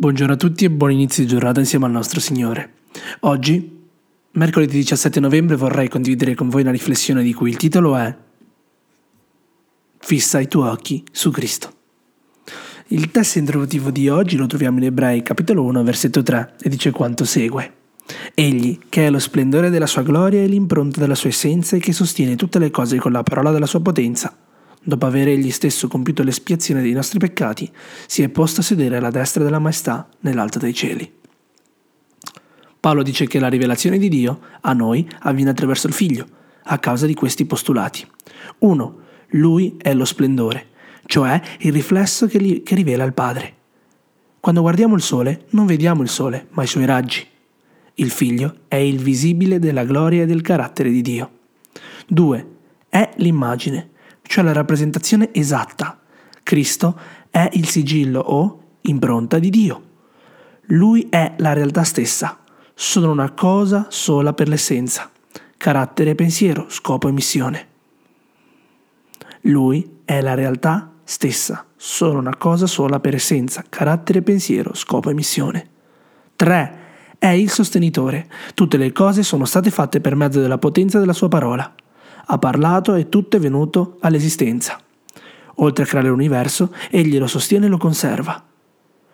Buongiorno a tutti e buon inizio di giornata insieme al nostro Signore. Oggi, mercoledì 17 novembre, vorrei condividere con voi una riflessione di cui il titolo è Fissa i tuoi occhi su Cristo. Il testo introduttivo di oggi lo troviamo in Ebrei capitolo 1 versetto 3 e dice quanto segue: Egli, che è lo splendore della sua gloria e l'impronta della sua essenza e che sostiene tutte le cose con la parola della sua potenza. Dopo aver egli stesso compiuto l'espiazione dei nostri peccati, si è posto a sedere alla destra della maestà nell'alto dei cieli. Paolo dice che la rivelazione di Dio a noi avviene attraverso il Figlio, a causa di questi postulati. 1. Lui è lo splendore, cioè il riflesso che rivela il Padre. Quando guardiamo il sole, non vediamo il sole, ma i suoi raggi. Il Figlio è il visibile della gloria e del carattere di Dio. 2. È l'immagine, cioè la rappresentazione esatta. Cristo è il sigillo o impronta di Dio. Lui è la realtà stessa, sono una cosa sola per l'essenza, carattere e pensiero, scopo e missione. Lui è la realtà stessa, sono una cosa sola per essenza, carattere, pensiero, scopo e missione. 3. È il sostenitore, tutte le cose sono state fatte per mezzo della potenza della sua parola. Ha parlato e tutto è venuto all'esistenza. Oltre a creare l'universo, egli lo sostiene e lo conserva.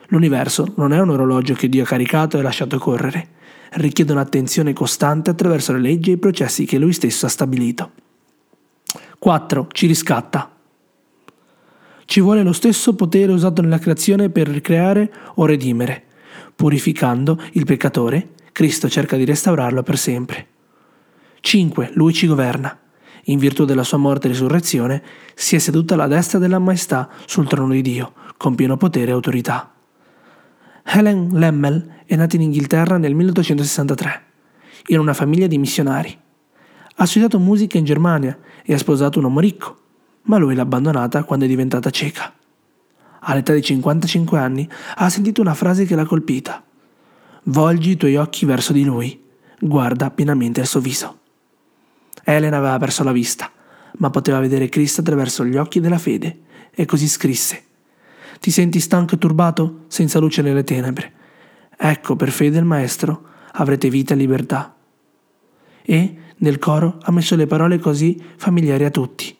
L'universo non è un orologio che Dio ha caricato e lasciato correre. Richiede un'attenzione costante attraverso le leggi e i processi che lui stesso ha stabilito. 4. Ci riscatta. Ci vuole lo stesso potere usato nella creazione per ricreare o redimere. Purificando il peccatore, Cristo cerca di restaurarlo per sempre. 5. Lui ci governa. In virtù della sua morte e risurrezione, si è seduta alla destra della maestà sul trono di Dio, con pieno potere e autorità. Helen Lemmel è nata in Inghilterra nel 1863, in una famiglia di missionari. Ha studiato musica in Germania e ha sposato un uomo ricco, ma lui l'ha abbandonata quando è diventata cieca. All'età di 55 anni ha sentito una frase che l'ha colpita: «Volgi i tuoi occhi verso di lui, guarda pienamente il suo viso». Helen aveva perso la vista, ma poteva vedere Cristo attraverso gli occhi della fede, e così scrisse: «Ti senti stanco e turbato, senza luce nelle tenebre? Ecco, per fede il Maestro avrete vita e libertà». E nel coro ha messo le parole così familiari a tutti: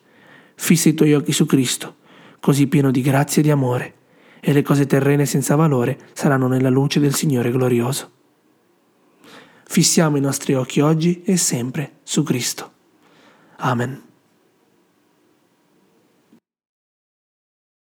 «Fissa i tuoi occhi su Cristo, così pieno di grazia e di amore, e le cose terrene senza valore saranno nella luce del Signore glorioso». Fissiamo i nostri occhi oggi e sempre su Cristo. Amen.